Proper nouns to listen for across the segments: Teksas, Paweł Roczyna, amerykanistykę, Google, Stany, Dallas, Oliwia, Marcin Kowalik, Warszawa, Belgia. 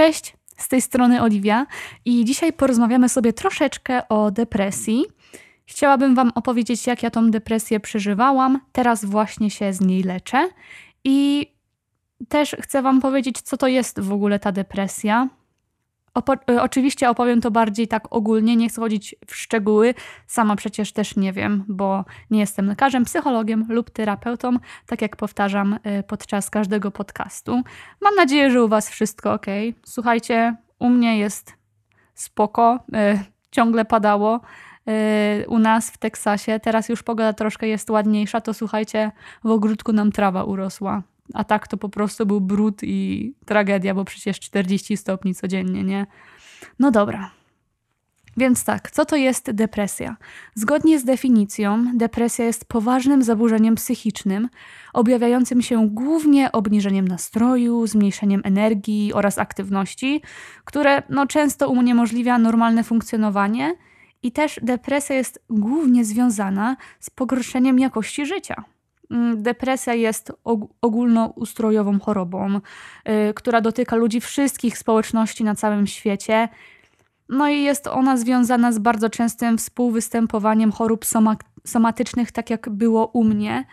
Cześć, z tej strony Oliwia i dzisiaj porozmawiamy sobie troszeczkę o depresji. Chciałabym Wam opowiedzieć, jak ja tą depresję przeżywałam, teraz właśnie się z niej leczę i też chcę Wam powiedzieć, co to jest w ogóle ta depresja. Oczywiście opowiem to bardziej tak ogólnie, nie chcę chodzić w szczegóły, sama przecież też nie wiem, bo nie jestem lekarzem, psychologiem lub terapeutą, tak jak powtarzam podczas każdego podcastu. Mam nadzieję, że u Was wszystko ok. Słuchajcie, u mnie jest spoko, ciągle padało u nas w Teksasie, teraz już pogoda troszkę jest ładniejsza, to słuchajcie, w ogródku nam trawa urosła. A tak to po prostu był brud i tragedia, bo przecież 40 stopni codziennie, nie? No dobra. Więc tak, co to jest depresja? Zgodnie z definicją, depresja jest poważnym zaburzeniem psychicznym, objawiającym się głównie obniżeniem nastroju, zmniejszeniem energii oraz aktywności, które często uniemożliwia normalne funkcjonowanie i też depresja jest głównie związana z pogorszeniem jakości życia. Depresja jest ogólnoustrojową chorobą, która dotyka ludzi wszystkich społeczności na całym świecie. I jest ona związana z bardzo częstym współwystępowaniem chorób somatycznych, tak jak było u mnie.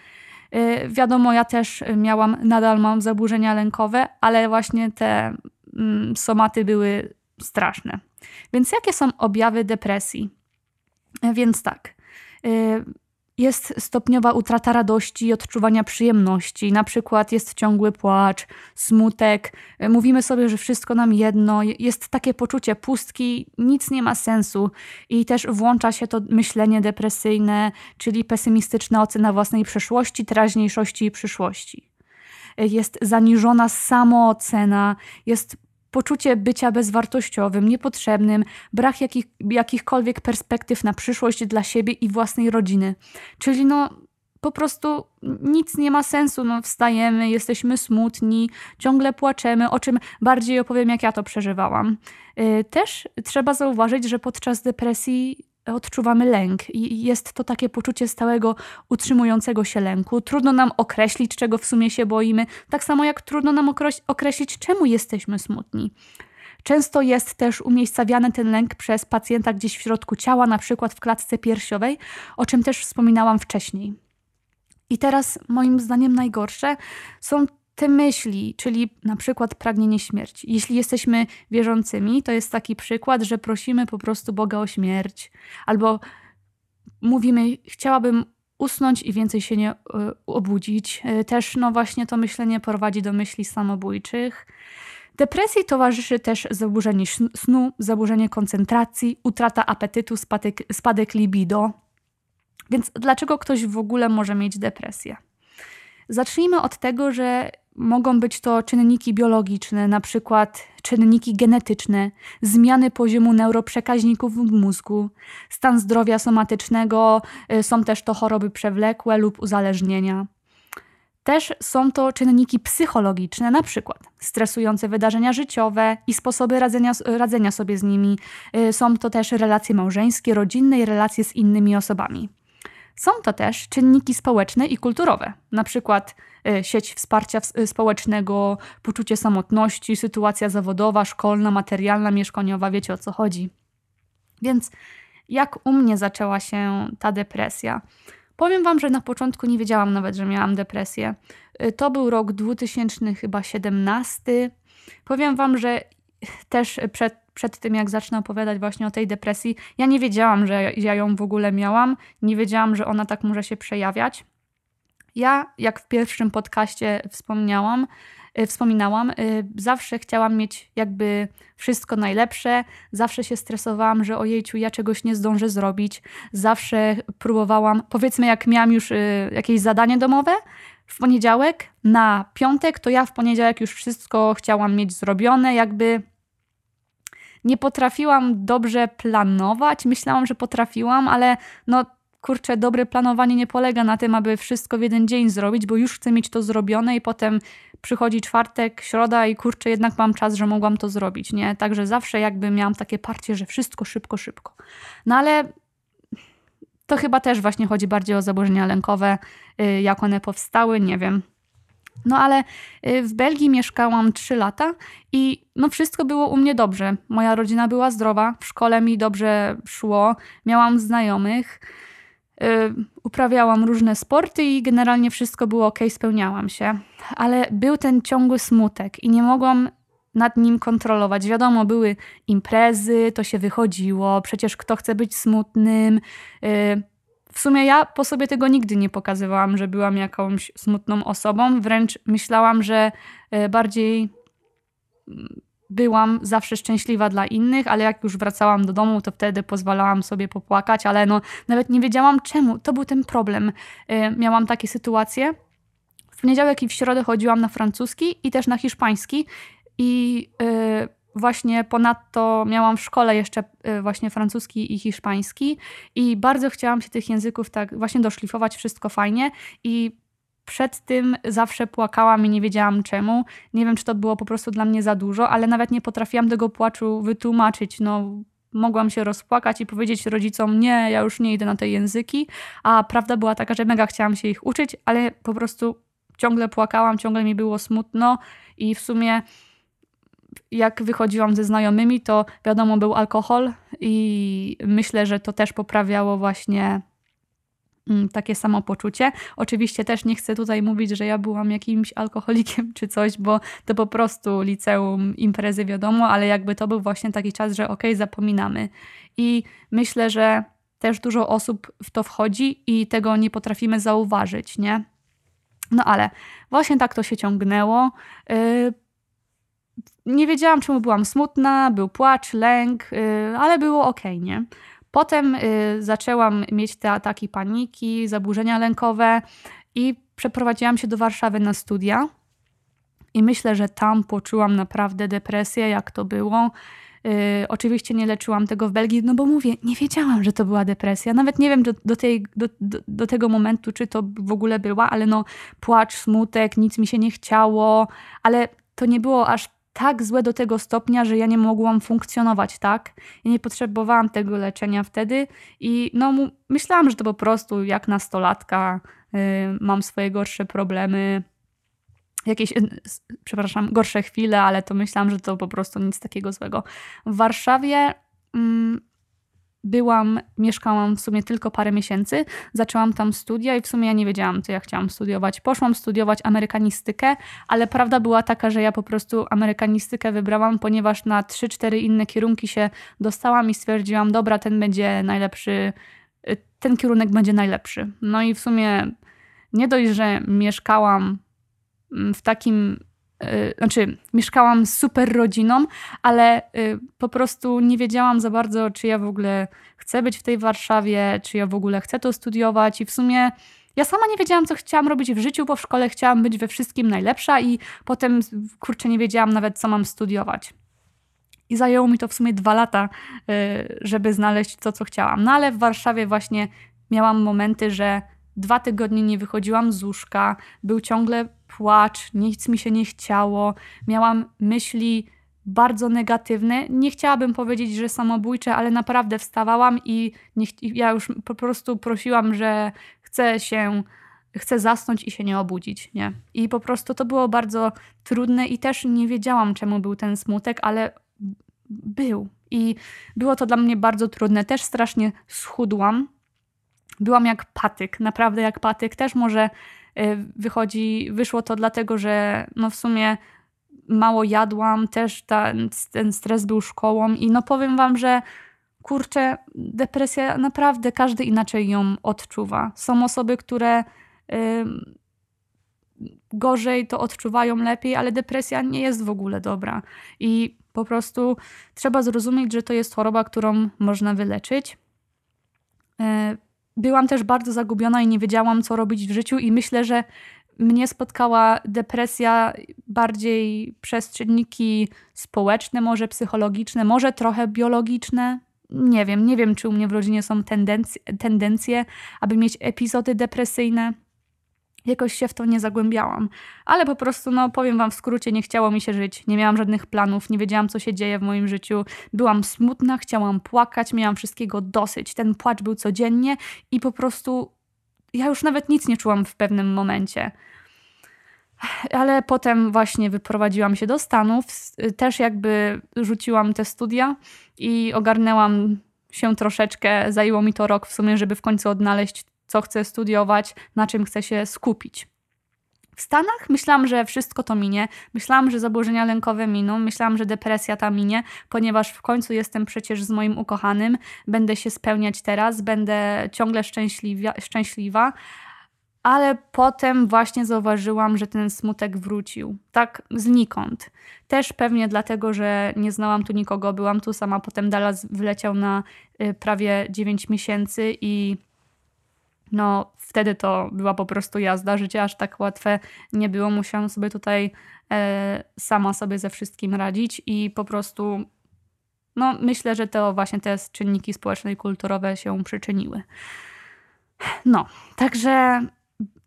Wiadomo, ja też nadal mam zaburzenia lękowe, ale właśnie te somaty były straszne. Więc jakie są objawy depresji? Więc tak... Jest stopniowa utrata radości i odczuwania przyjemności. Na przykład jest ciągły płacz, smutek. Mówimy sobie, że wszystko nam jedno. Jest takie poczucie pustki, nic nie ma sensu. I też włącza się to myślenie depresyjne, czyli pesymistyczna ocena własnej przeszłości, teraźniejszości i przyszłości. Jest zaniżona samoocena, jest poczucie bycia bezwartościowym, niepotrzebnym, brak jakichkolwiek perspektyw na przyszłość dla siebie i własnej rodziny. Czyli po prostu nic nie ma sensu. Wstajemy, jesteśmy smutni, ciągle płaczemy, o czym bardziej opowiem, jak ja to przeżywałam. Też trzeba zauważyć, że podczas depresji odczuwamy lęk i jest to takie poczucie stałego, utrzymującego się lęku. Trudno nam określić, czego w sumie się boimy, tak samo jak trudno nam określić, czemu jesteśmy smutni. Często jest też umiejscawiany ten lęk przez pacjenta gdzieś w środku ciała, na przykład w klatce piersiowej, o czym też wspominałam wcześniej. I teraz moim zdaniem najgorsze są te myśli, czyli na przykład pragnienie śmierci. Jeśli jesteśmy wierzącymi, to jest taki przykład, że prosimy po prostu Boga o śmierć. Albo mówimy, chciałabym usnąć i więcej się nie obudzić. Też właśnie to myślenie prowadzi do myśli samobójczych. Depresji towarzyszy też zaburzenie snu, zaburzenie koncentracji, utrata apetytu, spadek libido. Więc dlaczego ktoś w ogóle może mieć depresję? Zacznijmy od tego, że mogą być to czynniki biologiczne, na przykład czynniki genetyczne, zmiany poziomu neuroprzekaźników w mózgu, stan zdrowia somatycznego, są też to choroby przewlekłe lub uzależnienia. Też są to czynniki psychologiczne, na przykład stresujące wydarzenia życiowe i sposoby radzenia sobie z nimi. Są to też relacje małżeńskie, rodzinne i relacje z innymi osobami. Są to też czynniki społeczne i kulturowe, na przykład sieć wsparcia społecznego, poczucie samotności, sytuacja zawodowa, szkolna, materialna, mieszkaniowa, wiecie o co chodzi. Więc jak u mnie zaczęła się ta depresja? Powiem Wam, że na początku nie wiedziałam nawet, że miałam depresję. To był rok 2017. Powiem Wam, że też przed tym, jak zacznę opowiadać właśnie o tej depresji, ja nie wiedziałam, że ja ją w ogóle miałam. Nie wiedziałam, że ona tak może się przejawiać. Ja, jak w pierwszym podcaście wspominałam, zawsze chciałam mieć jakby wszystko najlepsze. Zawsze się stresowałam, że ojejciu, ja czegoś nie zdążę zrobić. Zawsze próbowałam, powiedzmy jak miałam już jakieś zadanie domowe, w poniedziałek na piątek, to ja w poniedziałek już wszystko chciałam mieć zrobione, jakby... Nie potrafiłam dobrze planować, myślałam, że potrafiłam, ale dobre planowanie nie polega na tym, aby wszystko w jeden dzień zrobić, bo już chcę mieć to zrobione i potem przychodzi czwartek, środa i jednak mam czas, że mogłam to zrobić, nie? Także zawsze jakby miałam takie parcie, że wszystko szybko. Ale to chyba też właśnie chodzi bardziej o zaburzenia lękowe, jak one powstały, nie wiem. No ale w Belgii mieszkałam 3 lata i no wszystko było u mnie dobrze. Moja rodzina była zdrowa, w szkole mi dobrze szło, miałam znajomych, uprawiałam różne sporty i generalnie wszystko było okej, spełniałam się. Ale był ten ciągły smutek i nie mogłam nad nim kontrolować. Wiadomo, były imprezy, to się wychodziło, przecież kto chce być smutnym. W sumie ja po sobie tego nigdy nie pokazywałam, że byłam jakąś smutną osobą. Wręcz myślałam, że bardziej byłam zawsze szczęśliwa dla innych, ale jak już wracałam do domu, to wtedy pozwalałam sobie popłakać, ale no nawet nie wiedziałam czemu. To był ten problem. Miałam takie sytuacje. W poniedziałek i w środę chodziłam na francuski i też na hiszpański i właśnie ponadto miałam w szkole jeszcze właśnie francuski i hiszpański i bardzo chciałam się tych języków tak właśnie doszlifować, wszystko fajnie i przed tym zawsze płakałam i nie wiedziałam czemu. Nie wiem, czy to było po prostu dla mnie za dużo, ale nawet nie potrafiłam tego płaczu wytłumaczyć. No, mogłam się rozpłakać i powiedzieć rodzicom, nie, ja już nie idę na te języki, a prawda była taka, że mega chciałam się ich uczyć, ale po prostu ciągle płakałam, ciągle mi było smutno i w sumie jak wychodziłam ze znajomymi, to wiadomo, był alkohol i myślę, że to też poprawiało właśnie takie samopoczucie. Oczywiście też nie chcę tutaj mówić, że ja byłam jakimś alkoholikiem czy coś, bo to po prostu liceum, imprezy wiadomo, ale jakby to był właśnie taki czas, że okej, zapominamy. I myślę, że też dużo osób w to wchodzi i tego nie potrafimy zauważyć, nie? No ale właśnie tak to się ciągnęło. Nie wiedziałam, czemu byłam smutna, był płacz, lęk, ale było okej, nie? Potem zaczęłam mieć te ataki paniki, zaburzenia lękowe i przeprowadziłam się do Warszawy na studia. I myślę, że tam poczułam naprawdę depresję, jak to było. Oczywiście nie leczyłam tego w Belgii, no bo mówię, nie wiedziałam, że to była depresja. Nawet nie wiem do tego momentu, czy to w ogóle była, ale no płacz, smutek, nic mi się nie chciało, ale to nie było aż tak złe do tego stopnia, że ja nie mogłam funkcjonować, tak? Ja nie potrzebowałam tego leczenia wtedy i no myślałam, że to po prostu jak nastolatka mam swoje gorsze problemy, jakieś, gorsze chwile, ale to myślałam, że to po prostu nic takiego złego. W Warszawie mieszkałam w sumie tylko parę miesięcy, zaczęłam tam studia i w sumie ja nie wiedziałam, co ja chciałam studiować. Poszłam studiować amerykanistykę, ale prawda była taka, że ja po prostu amerykanistykę wybrałam, ponieważ na 3-4 inne kierunki się dostałam i stwierdziłam, dobra, ten będzie najlepszy, ten kierunek będzie najlepszy. No i w sumie nie dość, że mieszkałam w takim... mieszkałam z super rodziną, ale po prostu nie wiedziałam za bardzo, czy ja w ogóle chcę być w tej Warszawie, czy ja w ogóle chcę to studiować i w sumie ja sama nie wiedziałam, co chciałam robić w życiu, bo w szkole chciałam być we wszystkim najlepsza i potem, kurczę, nie wiedziałam nawet, co mam studiować. I zajęło mi to w sumie 2 lata, żeby znaleźć to, co chciałam. No ale w Warszawie właśnie miałam momenty, że 2 tygodnie nie wychodziłam z łóżka, był ciągle płacz, nic mi się nie chciało, miałam myśli bardzo negatywne. Nie chciałabym powiedzieć, że samobójcze, ale naprawdę wstawałam i ja już po prostu prosiłam, że chcę zasnąć i się nie obudzić, nie? I po prostu to było bardzo trudne i też nie wiedziałam, czemu był ten smutek, ale był. I było to dla mnie bardzo trudne. Też strasznie schudłam. Byłam jak patyk, naprawdę jak patyk. Też może wyszło to dlatego, że no w sumie mało jadłam, też ten stres był szkołą i no powiem wam, że kurczę, depresja naprawdę każdy inaczej ją odczuwa. Są osoby, które gorzej to odczuwają, lepiej, ale depresja nie jest w ogóle dobra i po prostu trzeba zrozumieć, że to jest choroba, którą można wyleczyć. Byłam też bardzo zagubiona i nie wiedziałam, co robić w życiu i myślę, że mnie spotkała depresja bardziej przez czynniki społeczne, może psychologiczne, może trochę biologiczne. Nie wiem, czy u mnie w rodzinie są tendencje, aby mieć epizody depresyjne. Jakoś się w to nie zagłębiałam. Ale po prostu, no powiem wam w skrócie, nie chciało mi się żyć. Nie miałam żadnych planów, nie wiedziałam, co się dzieje w moim życiu. Byłam smutna, chciałam płakać, miałam wszystkiego dosyć. Ten płacz był codziennie i po prostu ja już nawet nic nie czułam w pewnym momencie. Ale potem właśnie wyprowadziłam się do Stanów, też jakby rzuciłam te studia i ogarnęłam się troszeczkę, zajęło mi to rok w sumie, żeby w końcu odnaleźć, co chcę studiować, na czym chcę się skupić. W Stanach myślałam, że wszystko to minie, myślałam, że zaburzenia lękowe miną, myślałam, że depresja ta minie, ponieważ w końcu jestem przecież z moim ukochanym, będę się spełniać teraz, będę ciągle szczęśliwa, ale potem właśnie zauważyłam, że ten smutek wrócił. Tak znikąd. Też pewnie dlatego, że nie znałam tu nikogo, byłam tu sama, potem Dallas wyleciał na prawie 9 miesięcy i no wtedy to była po prostu jazda. Życie aż tak łatwe nie było. Musiałam sobie tutaj sama sobie ze wszystkim radzić i po prostu no myślę, że to właśnie te czynniki społeczne i kulturowe się przyczyniły. No, także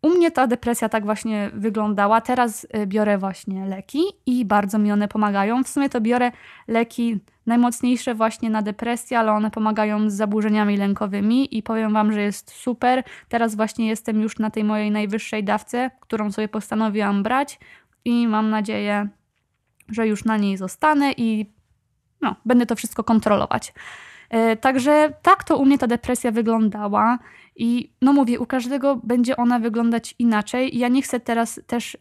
u mnie ta depresja tak właśnie wyglądała. Teraz biorę właśnie leki i bardzo mi one pomagają. W sumie to biorę leki najmocniejsze właśnie na depresję, ale one pomagają z zaburzeniami lękowymi i powiem wam, że jest super. Teraz właśnie jestem już na tej mojej najwyższej dawce, którą sobie postanowiłam brać i mam nadzieję, że już na niej zostanę i no, będę to wszystko kontrolować. Także tak to u mnie ta depresja wyglądała i no mówię, u każdego będzie ona wyglądać inaczej i ja nie chcę teraz też,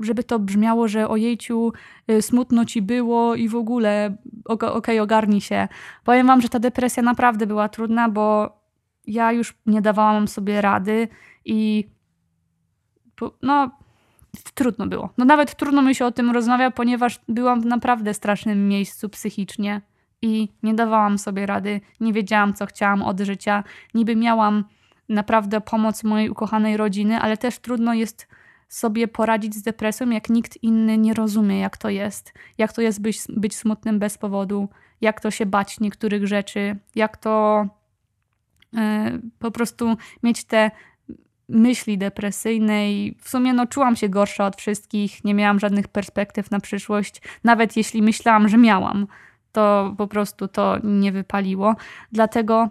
żeby to brzmiało, że ojejciu, smutno ci było i w ogóle okej, ogarnij się. Powiem wam, że ta depresja naprawdę była trudna, bo ja już nie dawałam sobie rady i no trudno było. No nawet trudno mi się o tym rozmawia, ponieważ byłam w naprawdę strasznym miejscu psychicznie. I nie dawałam sobie rady, nie wiedziałam, co chciałam od życia. Niby miałam naprawdę pomoc mojej ukochanej rodziny, ale też trudno jest sobie poradzić z depresją, jak nikt inny nie rozumie, jak to jest. Jak to jest być smutnym bez powodu, jak to się bać niektórych rzeczy, jak to po prostu mieć te myśli depresyjne i w sumie no czułam się gorsza od wszystkich, nie miałam żadnych perspektyw na przyszłość, nawet jeśli myślałam, że miałam. To po prostu to nie wypaliło. Dlatego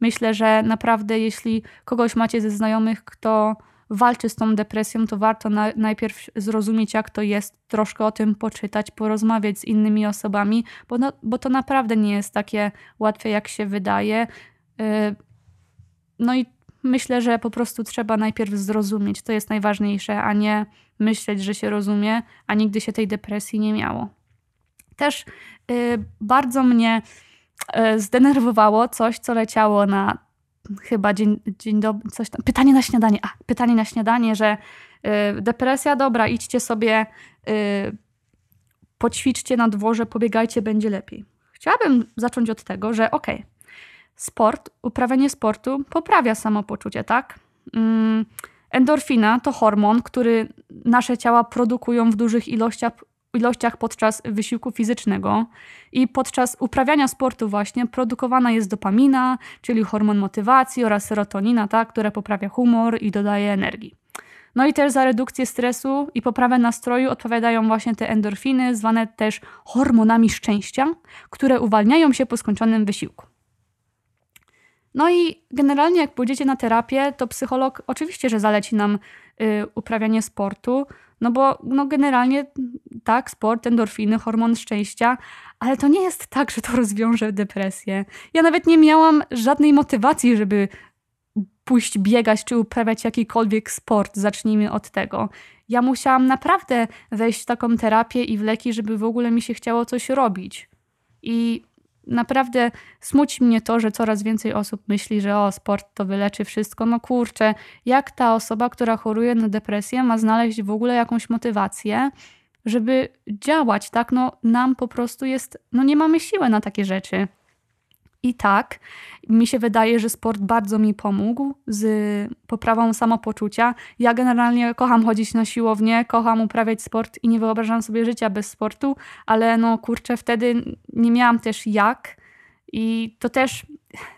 myślę, że naprawdę jeśli kogoś macie ze znajomych, kto walczy z tą depresją, to warto najpierw zrozumieć, jak to jest, troszkę o tym poczytać, porozmawiać z innymi osobami, bo to naprawdę nie jest takie łatwe, jak się wydaje. No i myślę, że po prostu trzeba najpierw zrozumieć. To jest najważniejsze, a nie myśleć, że się rozumie, a nigdy się tej depresji nie miało. Też bardzo mnie zdenerwowało coś, co leciało na chyba dzień dobry, coś tam, pytanie na śniadanie, że depresja, dobra, idźcie sobie, poćwiczcie na dworze, pobiegajcie, będzie lepiej. Chciałabym zacząć od tego, że okej, sport, uprawianie sportu poprawia samopoczucie, tak? Endorfina to hormon, który nasze ciała produkują w dużych ilościach podczas wysiłku fizycznego i podczas uprawiania sportu właśnie produkowana jest dopamina, czyli hormon motywacji oraz serotonina, ta, która poprawia humor i dodaje energii. No i też za redukcję stresu i poprawę nastroju odpowiadają właśnie te endorfiny, zwane też hormonami szczęścia, które uwalniają się po skończonym wysiłku. No i generalnie jak pójdziecie na terapię, to psycholog oczywiście, że zaleci nam uprawianie sportu, no bo no generalnie tak, sport, endorfiny, hormon szczęścia, ale to nie jest tak, że to rozwiąże depresję. Ja nawet nie miałam żadnej motywacji, żeby pójść biegać czy uprawiać jakikolwiek sport. Zacznijmy od tego. Ja musiałam naprawdę wejść w taką terapię i w leki, żeby w ogóle mi się chciało coś robić. I naprawdę smuci mnie to, że coraz więcej osób myśli, że sport to wyleczy wszystko. No kurczę, jak ta osoba, która choruje na depresję, ma znaleźć w ogóle jakąś motywację, żeby działać, tak? No nam po prostu jest, no nie mamy siły na takie rzeczy. I tak, mi się wydaje, że sport bardzo mi pomógł z poprawą samopoczucia. Ja generalnie kocham chodzić na siłownię, kocham uprawiać sport i nie wyobrażam sobie życia bez sportu, ale no kurczę, wtedy nie miałam też jak. I to też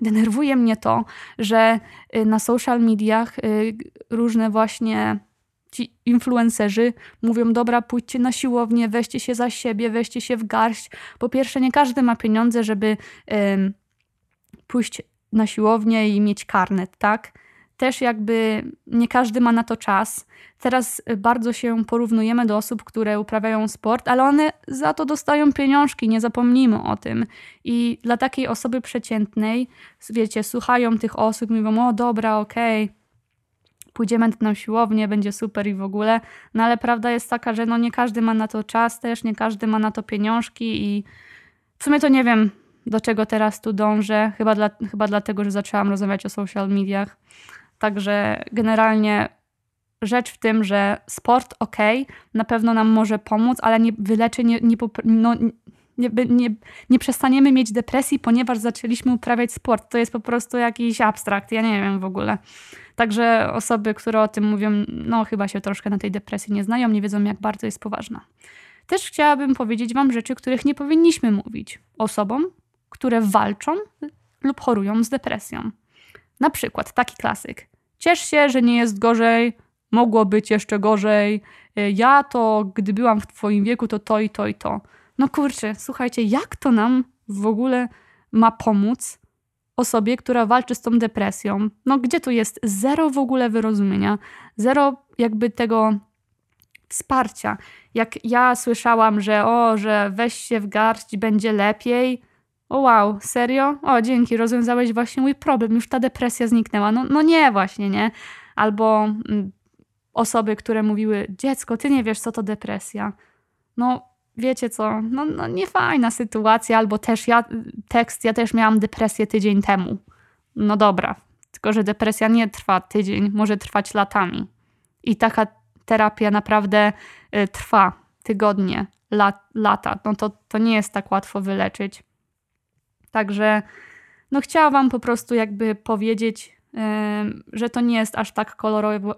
denerwuje mnie to, że na social mediach różne właśnie ci influencerzy mówią, dobra, pójdźcie na siłownię, weźcie się za siebie, weźcie się w garść. Po pierwsze, nie każdy ma pieniądze, żeby pójść na siłownię i mieć karnet, tak? też jakby nie każdy ma na to czas. Teraz bardzo się porównujemy do osób, które uprawiają sport, ale one za to dostają pieniążki, nie zapomnijmy o tym. I dla takiej osoby przeciętnej, wiecie, słuchają tych osób, mówią, o dobra, okej, pójdziemy na siłownię, będzie super i w ogóle. No ale prawda jest taka, że no nie każdy ma na to czas też, nie każdy ma na to pieniążki i w sumie to nie wiem, do czego teraz tu dążę. Chyba dlatego, że zaczęłam rozmawiać o social mediach. Także generalnie rzecz w tym, że sport na pewno nam może pomóc, ale nie wyleczy, nie przestaniemy mieć depresji, ponieważ zaczęliśmy uprawiać sport. To jest po prostu jakiś abstrakt, ja nie wiem w ogóle. Także osoby, które o tym mówią, no chyba się troszkę na tej depresji nie znają, nie wiedzą jak bardzo jest poważna. Też chciałabym powiedzieć wam rzeczy, których nie powinniśmy mówić osobom, które walczą lub chorują z depresją. Na przykład taki klasyk. Ciesz się, że nie jest gorzej, mogło być jeszcze gorzej. Ja to, gdy byłam w twoim wieku, to to i to i to. No kurczę, słuchajcie, jak to nam w ogóle ma pomóc osobie, która walczy z tą depresją? No gdzie tu jest zero w ogóle wyrozumienia, zero jakby tego wsparcia. Jak ja słyszałam, że weź się w garść, będzie lepiej. O wow, serio? O dzięki, rozwiązałeś właśnie mój problem, już ta depresja zniknęła. No nie właśnie, nie? Albo osoby, które mówiły, dziecko, ty nie wiesz co to depresja. No wiecie co, no niefajna sytuacja, albo też ja też miałam depresję tydzień temu. No dobra, tylko że depresja nie trwa tydzień, może trwać latami. I taka terapia naprawdę trwa tygodnie, lata. No to nie jest tak łatwo wyleczyć. Także no chciałam wam po prostu jakby powiedzieć, że to nie jest aż tak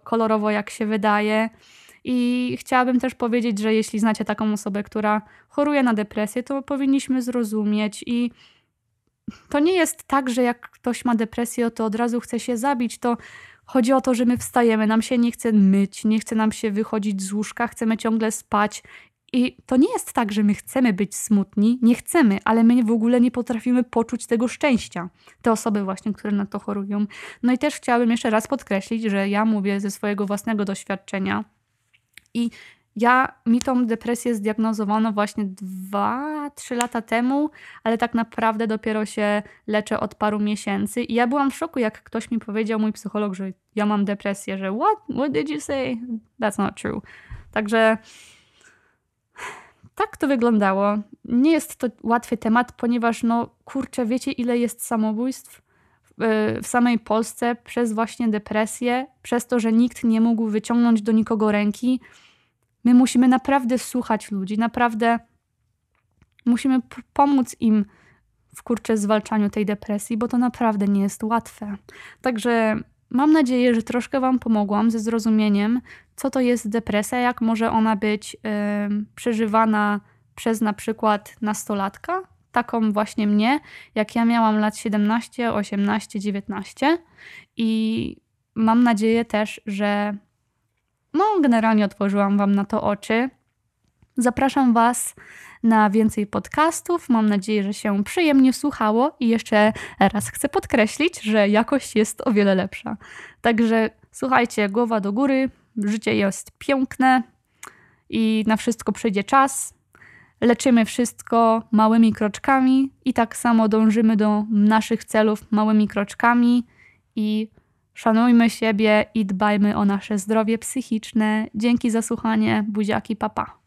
kolorowo jak się wydaje. I chciałabym też powiedzieć, że jeśli znacie taką osobę, która choruje na depresję, to powinniśmy zrozumieć i to nie jest tak, że jak ktoś ma depresję, to od razu chce się zabić, to chodzi o to, że my wstajemy, nam się nie chce myć, nie chce nam się wychodzić z łóżka, chcemy ciągle spać i to nie jest tak, że my chcemy być smutni, nie chcemy, ale my w ogóle nie potrafimy poczuć tego szczęścia, te osoby właśnie, które na to chorują. No i też chciałabym jeszcze raz podkreślić, że ja mówię ze swojego własnego doświadczenia, i mi tą depresję zdiagnozowano właśnie 2-3 lata temu, ale tak naprawdę dopiero się leczę od paru miesięcy. I ja byłam w szoku, jak ktoś mi powiedział, mój psycholog, że ja mam depresję, że what did you say? That's not true. Także tak to wyglądało. Nie jest to łatwy temat, ponieważ no kurczę, wiecie ile jest samobójstw w samej Polsce przez właśnie depresję, przez to, że nikt nie mógł wyciągnąć do nikogo ręki. My musimy naprawdę słuchać ludzi, naprawdę musimy pomóc im w zwalczaniu tej depresji, bo to naprawdę nie jest łatwe. Także mam nadzieję, że troszkę wam pomogłam ze zrozumieniem, co to jest depresja, jak może ona być przeżywana przez na przykład nastolatka, taką właśnie mnie, jak ja miałam lat 17, 18, 19 i mam nadzieję też, że generalnie otworzyłam wam na to oczy. Zapraszam was na więcej podcastów. Mam nadzieję, że się przyjemnie słuchało i jeszcze raz chcę podkreślić, że jakość jest o wiele lepsza. Także słuchajcie, głowa do góry, życie jest piękne i na wszystko przyjdzie czas. Leczymy wszystko małymi kroczkami i tak samo dążymy do naszych celów małymi kroczkami i szanujmy siebie i dbajmy o nasze zdrowie psychiczne. Dzięki za słuchanie. Buziaki, pa pa.